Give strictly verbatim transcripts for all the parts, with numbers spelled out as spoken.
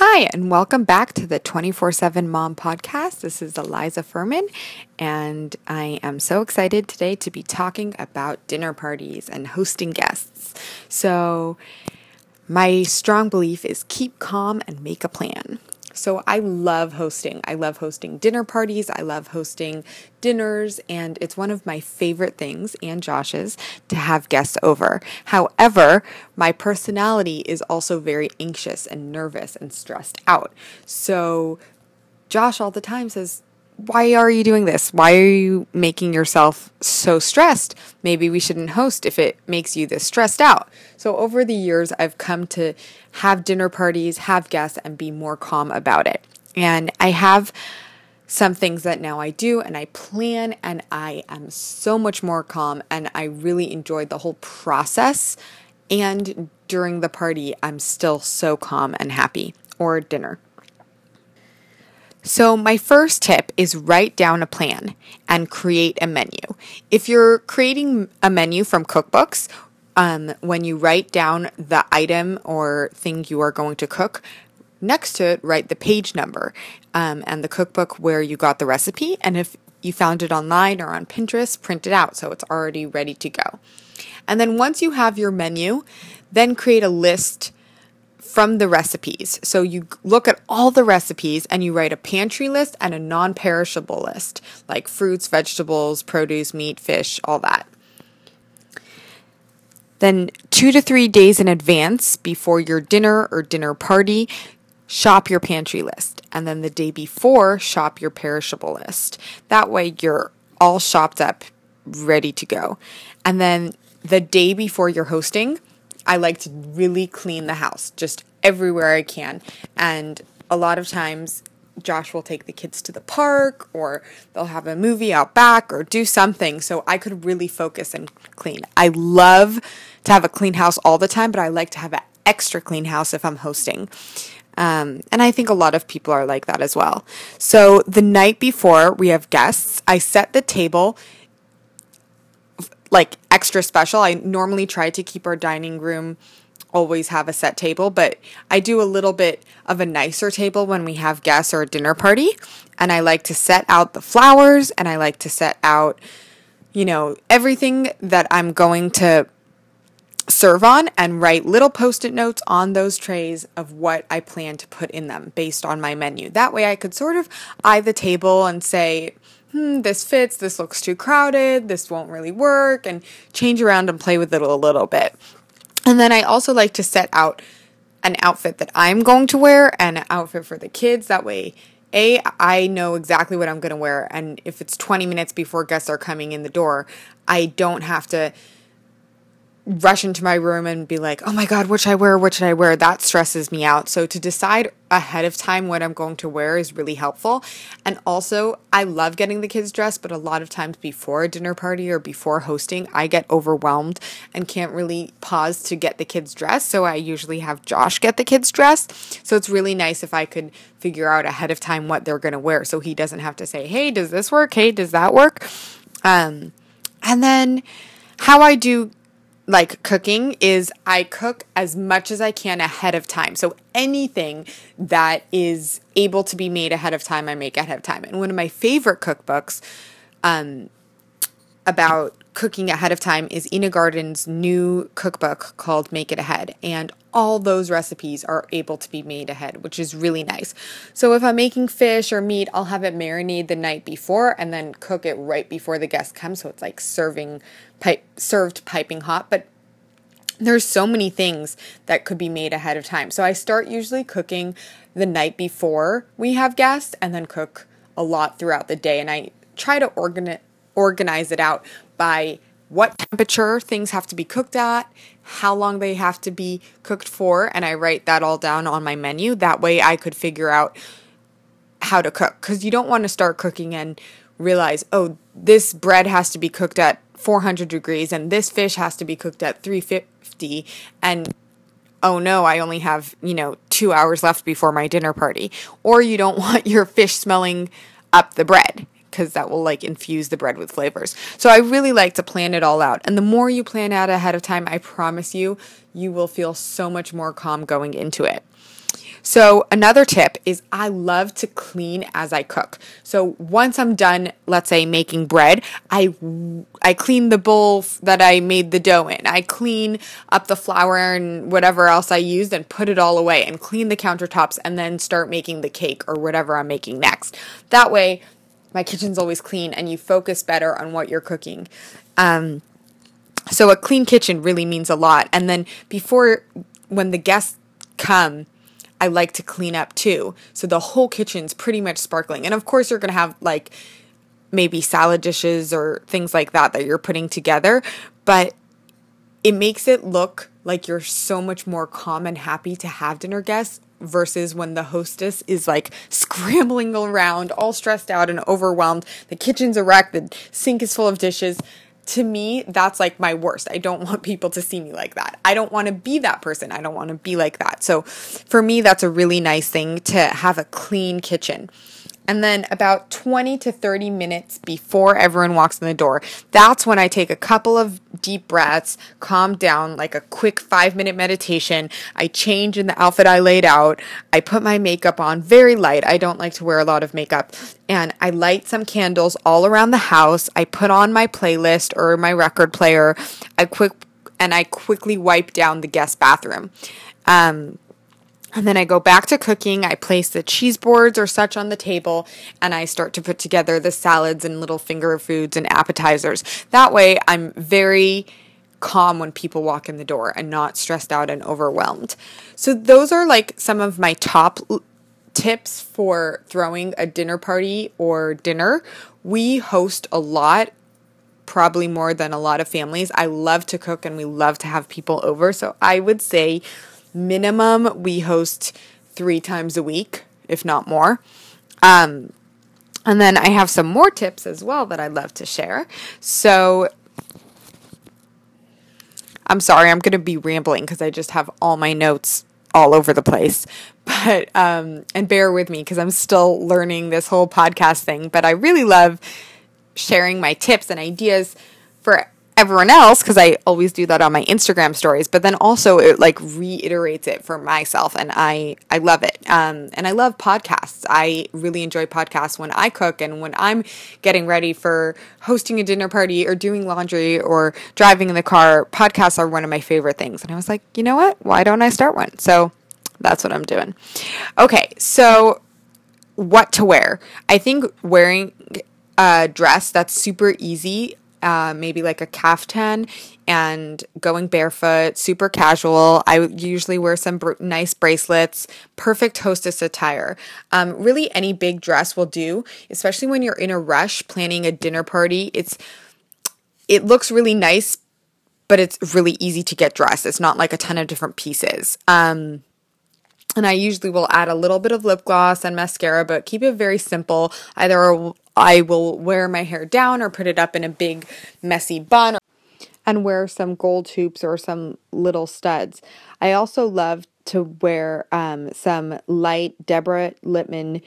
Hi, and welcome back to the twenty-four seven Mom Podcast. This is Eliza Furman, and I am so excited today to be talking about dinner parties and hosting guests. So my strong belief is keep calm and make a plan. So I love hosting. I love hosting dinner parties. I love hosting dinners, and it's one of my favorite things, and Josh's, to have guests over. However, my personality is also very anxious and nervous and stressed out. So Josh all the time says, why are you doing this? Why are you making yourself so stressed? Maybe we shouldn't host if it makes you this stressed out. So over the years, I've come to have dinner parties, have guests, and be more calm about it. And I have some things that now I do and I plan, and I am so much more calm, and I really enjoyed the whole process. And during the party, I'm still so calm and happy, or dinner. So my first tip is write down a plan and create a menu. If you're creating a menu from cookbooks, um, when you write down the item or thing you are going to cook, next to it, write the page number um, and the cookbook where you got the recipe. And if you found it online or on Pinterest, print it out so it's already ready to go. And then once you have your menu, then create a list from the recipes. So you look at all the recipes and you write a pantry list and a non-perishable list, like fruits, vegetables, produce, meat, fish, all that. Then two to three days in advance before your dinner or dinner party, shop your pantry list. And then the day before, shop your perishable list. That way you're all shopped up, ready to go. And then the day before you're hosting, I like to really clean the house, just everywhere I can. And a lot of times Josh will take the kids to the park, or they'll have a movie out back, or do something so I could really focus and clean. I love to have a clean house all the time, but I like to have an extra clean house if I'm hosting. Um, and I think a lot of people are like that as well. So the night before we have guests, I set the table like extra special. I normally try to keep our dining room, always have a set table, but I do a little bit of a nicer table when we have guests or a dinner party. And I like to set out the flowers, and I like to set out, you know, everything that I'm going to serve on, and write little post-it notes on those trays of what I plan to put in them based on my menu. That way I could sort of eye the table and say, Hmm, this fits, this looks too crowded, this won't really work, and change around and play with it a little bit. And then I also like to set out an outfit that I'm going to wear and an outfit for the kids. That way, A, I know exactly what I'm going to wear, and if it's twenty minutes before guests are coming in the door, I don't have to rush into my room and be like, oh my God, what should I wear? What should I wear? That stresses me out. So to decide ahead of time what I'm going to wear is really helpful. And also, I love getting the kids dressed, but a lot of times before a dinner party or before hosting, I get overwhelmed and can't really pause to get the kids dressed. So I usually have Josh get the kids dressed. So it's really nice if I could figure out ahead of time what they're going to wear, so he doesn't have to say, hey, does this work? Hey, does that work? Um, and then how I do like cooking is I cook as much as I can ahead of time. So anything that is able to be made ahead of time, I make ahead of time. And one of my favorite cookbooks um, about cooking ahead of time is Ina Garten's new cookbook called Make It Ahead. And all those recipes are able to be made ahead, which is really nice. So if I'm making fish or meat, I'll have it marinade the night before and then cook it right before the guest comes. So it's like serving pipe, served piping hot. But there's so many things that could be made ahead of time. So I start usually cooking the night before we have guests, and then cook a lot throughout the day. And I try to organize organize it out by what temperature things have to be cooked at, how long they have to be cooked for, and I write that all down on my menu. That way I could figure out how to cook, because you don't want to start cooking and realize, oh, this bread has to be cooked at four hundred degrees, and this fish has to be cooked at three fifty, and oh no, I only have, you know, two hours left before my dinner party. Or you don't want your fish smelling up the bread, because that will like infuse the bread with flavors. So I really like to plan it all out. And the more you plan out ahead of time, I promise you, you will feel so much more calm going into it. So another tip is I love to clean as I cook. So once I'm done, let's say making bread, I, I clean the bowl that I made the dough in. I clean up the flour and whatever else I used and put it all away and clean the countertops and then start making the cake or whatever I'm making next. That way, my kitchen's always clean and you focus better on what you're cooking. Um, so a clean kitchen really means a lot. And then before, when the guests come, I like to clean up too. So the whole kitchen's pretty much sparkling. And of course you're going to have like maybe salad dishes or things like that that you're putting together, but it makes it look like you're so much more calm and happy to have dinner guests versus when the hostess is like scrambling around, all stressed out and overwhelmed. The kitchen's a wreck. The sink is full of dishes. To me, that's like my worst. I don't want people to see me like that. I don't want to be that person. I don't want to be like that. So for me, that's a really nice thing to have a clean kitchen. And then about twenty to thirty minutes before everyone walks in the door, that's when I take a couple of deep breaths, calm down, like a quick five-minute meditation. I change in the outfit I laid out. I put my makeup on very light. I don't like to wear a lot of makeup. And I light some candles all around the house. I put on my playlist or my record player. I quick and I quickly wipe down the guest bathroom. Um... And then I go back to cooking. I place the cheese boards or such on the table, and I start to put together the salads and little finger foods and appetizers. That way, I'm very calm when people walk in the door and not stressed out and overwhelmed. So those are like some of my top l- tips for throwing a dinner party or dinner. We host a lot, probably more than a lot of families. I love to cook and we love to have people over. So I would say minimum, we host three times a week, if not more. Um, and then I have some more tips as well that I'd love to share. So I'm sorry, I'm going to be rambling because I just have all my notes all over the place. But um, and bear with me because I'm still learning this whole podcast thing. But I really love sharing my tips and ideas for everyone else because I always do that on my Instagram stories, but then also it like reiterates it for myself, and I I love it. Um, and I love podcasts. I really enjoy podcasts when I cook and when I'm getting ready for hosting a dinner party or doing laundry or driving in the car. Podcasts are one of my favorite things, and I was like, you know what? Why don't I start one? So that's what I'm doing. Okay, so what to wear? I think wearing a dress that's super easy. Uh, maybe like a caftan and going barefoot, super casual. I usually wear some br- nice bracelets, perfect hostess attire. Um, really any big dress will do, especially when you're in a rush planning a dinner party. It's, it looks really nice, but it's really easy to get dressed. It's not like a ton of different pieces. Um, and I usually will add a little bit of lip gloss and mascara, but keep it very simple. Either a I will wear my hair down or put it up in a big messy bun or- and wear some gold hoops or some little studs. I also love to wear um, some light Deborah Lippmann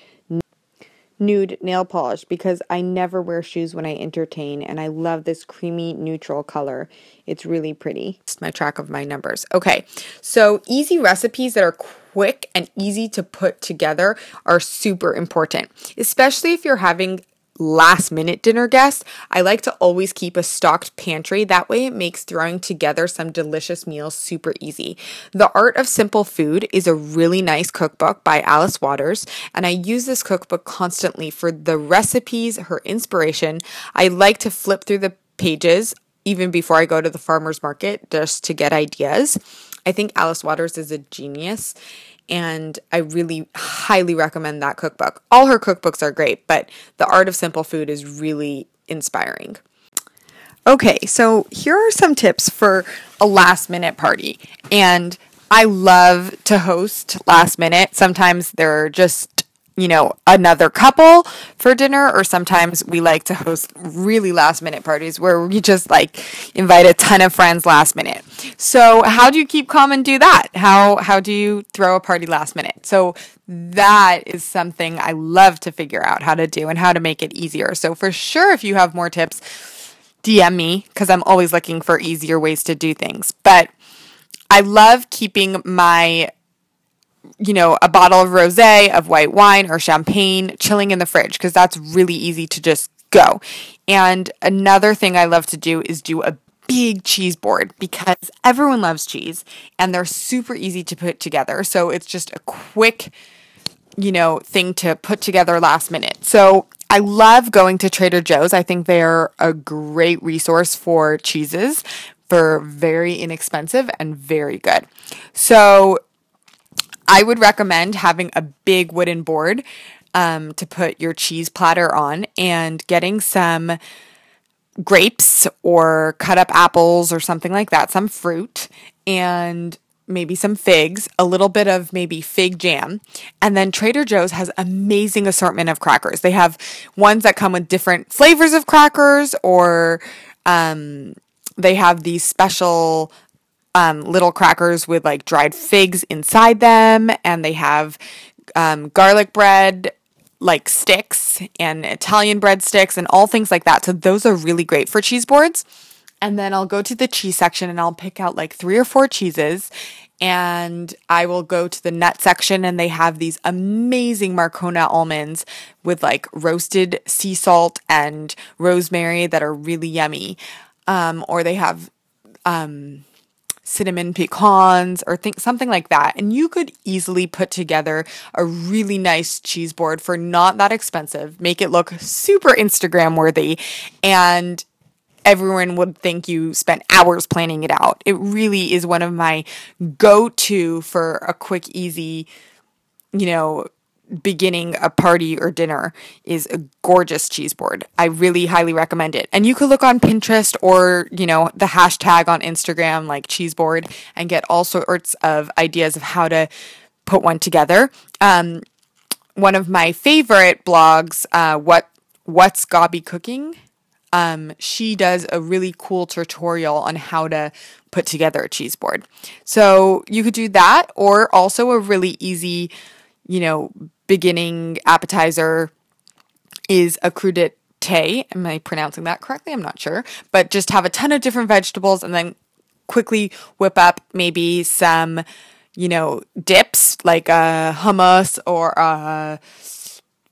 nude nail polish because I never wear shoes when I entertain, and I love this creamy neutral color. It's really pretty. It's my track of my numbers. Okay, so easy recipes that are quick and easy to put together are super important, especially if you're having last minute dinner guests. I like to always keep a stocked pantry. That way it makes throwing together some delicious meals super easy. The Art of Simple Food is a really nice cookbook by Alice Waters, and I use this cookbook constantly for the recipes, her inspiration. I like to flip through the pages even before I go to the farmer's market just to get ideas. I think Alice Waters is a genius, and I really highly recommend that cookbook. All her cookbooks are great, but The Art of Simple Food is really inspiring. Okay, so here are some tips for a last-minute party. And I love to host last minute. Sometimes they're just, you know, another couple for dinner, or sometimes we like to host really last-minute parties where we just, like, invite a ton of friends last minute. So how do you keep calm and do that? How how do you throw a party last minute? So that is something I love to figure out how to do and how to make it easier. So for sure, if you have more tips, D M me because I'm always looking for easier ways to do things. But I love keeping my you know, a bottle of rosé, of white wine, or champagne chilling in the fridge, because that's really easy to just go. And another thing I love to do is do a big cheese board, because everyone loves cheese and they're super easy to put together. So it's just a quick, you know, thing to put together last minute. So I love going to Trader Joe's. I think they're a great resource for cheeses, for very inexpensive and very good. So I would recommend having a big wooden board um, to put your cheese platter on, and getting some grapes or cut up apples or something like that, some fruit, and maybe some figs, a little bit of maybe fig jam. And then Trader Joe's has amazing assortment of crackers. They have ones that come with different flavors of crackers, or um, they have these special um, little crackers with like dried figs inside them. And they have um, garlic bread, like sticks, and Italian bread sticks, and all things like that. So those are really great for cheese boards. And then I'll go to the cheese section and I'll pick out like three or four cheeses, and I will go to the nut section, and they have these amazing Marcona almonds with like roasted sea salt and rosemary that are really yummy. Um, or they have um, cinnamon pecans or th- something like that. And you could easily put together a really nice cheese board for not that expensive, make it look super Instagram worthy, and everyone would think you spent hours planning it out. It really is one of my go-to for a quick, easy, you know, beginning a party or dinner, is a gorgeous cheese board. I really highly recommend it. And you could look on Pinterest or, you know, the hashtag on Instagram, like cheese board, and get all sorts of ideas of how to put one together. Um, one of my favorite blogs, uh, what What's Gaby Cooking? Um, she does a really cool tutorial on how to put together a cheese board. So you could do that, or also a really easy, you know, beginning appetizer is a crudité. Am I pronouncing that correctly? I'm not sure. But just have a ton of different vegetables, and then quickly whip up maybe some, you know, dips like a hummus or a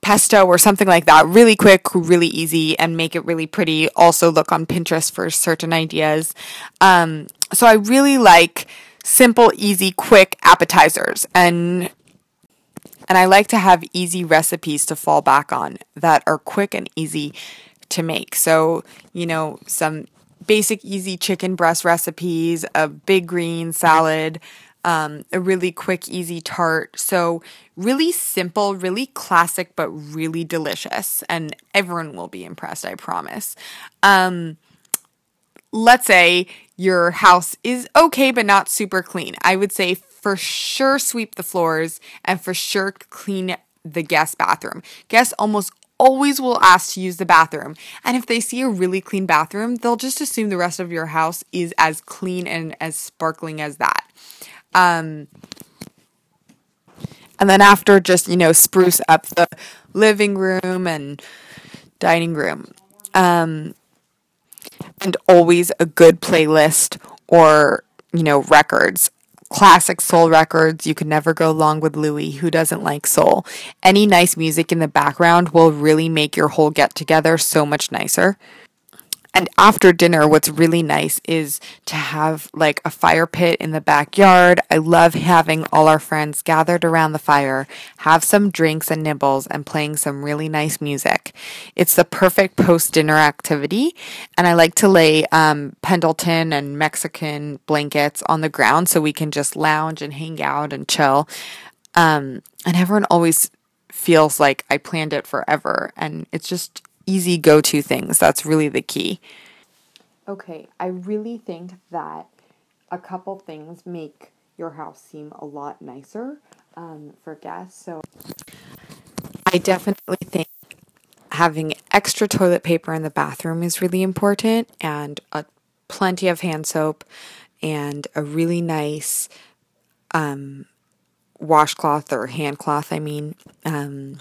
pesto or something like that, really quick, really easy, and make it really pretty. Also look on Pinterest for certain ideas. Um, so I really like simple, easy, quick appetizers, and and I like to have easy recipes to fall back on that are quick and easy to make. So, you know, some basic, easy chicken breast recipes, a big green salad, Um, a really quick, easy tart. So really simple, really classic, but really delicious. And everyone will be impressed, I promise. Um, let's say your house is okay, but not super clean. I would say for sure sweep the floors, and for sure clean the guest bathroom. Guests almost always will ask to use the bathroom. And if they see a really clean bathroom, they'll just assume the rest of your house is as clean and as sparkling as that. Um, and then after, just, you know, spruce up the living room and dining room. Um, and always a good playlist or, you know, records. Classic soul records. You can never go wrong with Louis. Who doesn't like soul? Any nice music in the background will really make your whole get together so much nicer. And after dinner, what's really nice is to have like a fire pit in the backyard. I love having all our friends gathered around the fire, have some drinks and nibbles, and playing some really nice music. It's the perfect post-dinner activity. And I like to lay um, Pendleton and Mexican blankets on the ground so we can just lounge and hang out and chill. Um, and everyone always feels like I planned it forever. And it's just easy go-to things. That's really the key. Okay, I really think that a couple things make your house seem a lot nicer um, for guests. So I definitely think having extra toilet paper in the bathroom is really important, and a plenty of hand soap, and a really nice um, washcloth or hand cloth, I mean, um,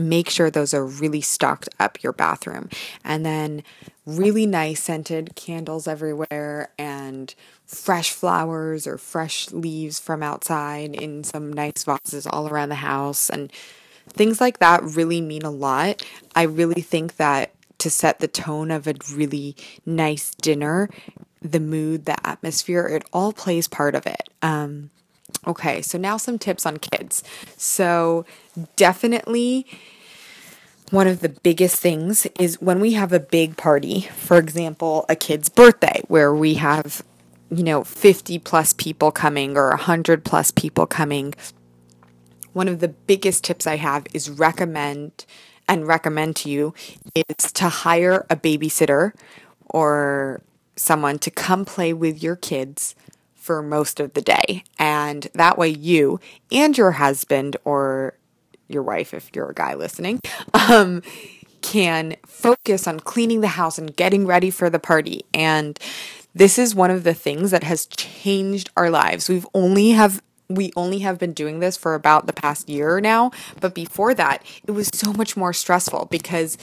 make sure those are really stocked up your bathroom. And then really nice scented candles everywhere, and and fresh flowers or fresh leaves from outside in some nice vases all around the house. And things like that really mean a lot. I really think that to set the tone of a really nice dinner, the mood, the atmosphere, it all plays part of it. Um, okay, so now some tips on kids. So definitely one of the biggest things is when we have a big party, for example, a kid's birthday, where we have, you know, fifty plus people coming or one hundred plus people coming. One of the biggest tips I have is recommend and recommend to you is to hire a babysitter or someone to come play with your kids for most of the day. And that way you and your husband or your wife, if you're a guy listening, um, can focus on cleaning the house and getting ready for the party. And this is one of the things that has changed our lives. We've only have We only have been doing this for about the past year now, but before that, it was so much more stressful because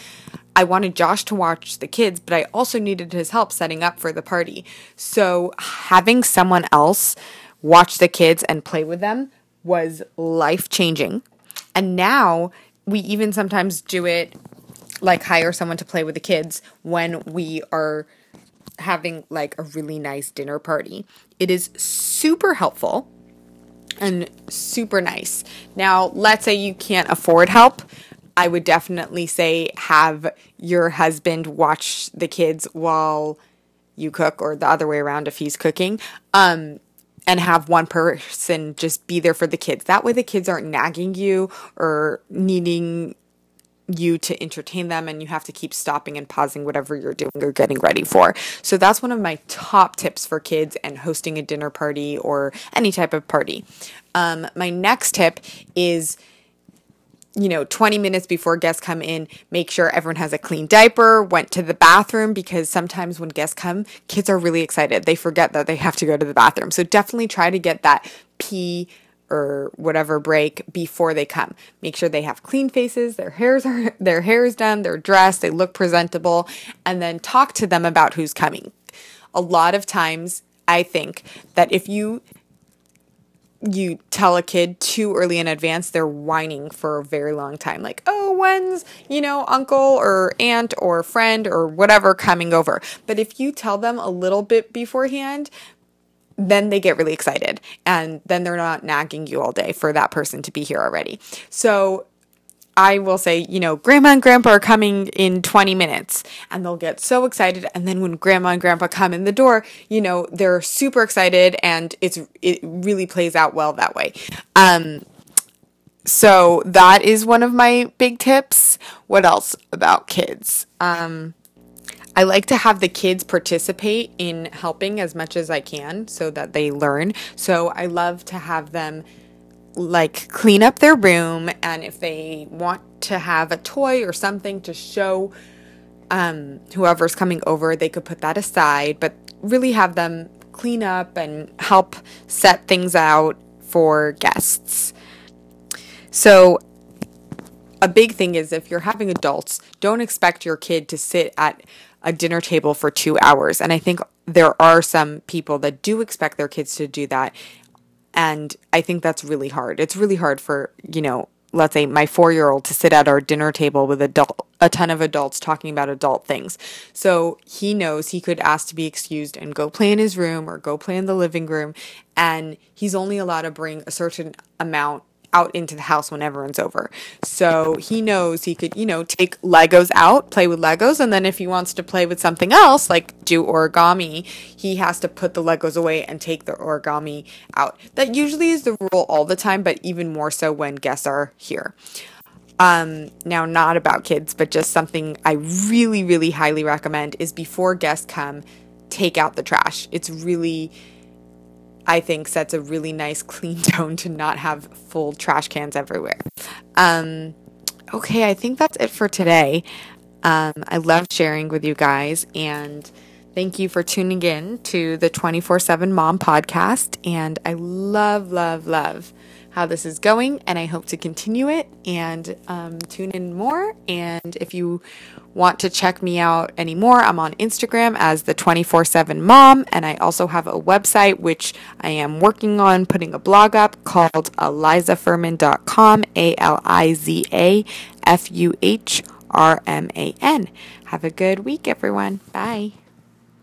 I wanted Josh to watch the kids, but I also needed his help setting up for the party. So having someone else watch the kids and play with them was life-changing. And now we even sometimes do it, like hire someone to play with the kids when we are having like a really nice dinner party. It is super helpful and super nice. Now, let's say you can't afford help. I would definitely say have your husband watch the kids while you cook, or the other way around if he's cooking, um, and have one person just be there for the kids. That way the kids aren't nagging you or needing you to entertain them, and you have to keep stopping and pausing whatever you're doing or getting ready for. So that's one of my top tips for kids and hosting a dinner party or any type of party. Um, my next tip is, you know, twenty minutes before guests come in, make sure everyone has a clean diaper, went to the bathroom, because sometimes when guests come, kids are really excited. They forget that they have to go to the bathroom. So definitely try to get that pee or whatever break before they come. Make sure they have clean faces, their hairs are their hair is done, they're dressed, they look presentable, and then talk to them about who's coming. A lot of times I think that if you you tell a kid too early in advance, they're whining for a very long time, like, oh, when's, you know, uncle or aunt or friend or whatever coming over. But if you tell them a little bit beforehand, then they get really excited, and then they're not nagging you all day for that person to be here already. So I will say, you know, grandma and grandpa are coming in twenty minutes, and they'll get so excited. And then when grandma and grandpa come in the door, you know, they're super excited, and it's, it really plays out well that way. Um, so that is one of my big tips. What else about kids? Um, I like to have the kids participate in helping as much as I can so that they learn. So I love to have them like clean up their room, and if they want to have a toy or something to show um, whoever's coming over, they could put that aside, but really have them clean up and help set things out for guests. So a big thing is, if you're having adults, don't expect your kid to sit at a dinner table for two hours. And I think there are some people that do expect their kids to do that. And I think that's really hard. It's really hard for, you know, let's say my four-year-old to sit at our dinner table with adult, a ton of adults talking about adult things. So he knows he could ask to be excused and go play in his room or go play in the living room. And he's only allowed to bring a certain amount out into the house when everyone's over. So he knows he could, you know, take Legos out, play with Legos, and then if he wants to play with something else, like do origami, he has to put the Legos away and take the origami out. That usually is the rule all the time, but even more so when guests are here. Um, now, not about kids, but just something I really, really highly recommend is before guests come, take out the trash. It's really, I think, sets a really nice clean tone to not have full trash cans everywhere. Um, okay, I think that's it for today. Um, I love sharing with you guys, and thank you for tuning in to the twenty-four seven Mom Podcast. And I love, love, love how this is going, and I hope to continue it, and um, tune in more. And if you want to check me out anymore, I'm on Instagram as the twenty-four seven Mom, and I also have a website which I am working on putting a blog up called eliza furman dot com, A L I Z A F U H R M A N. Have a good week, everyone. Bye.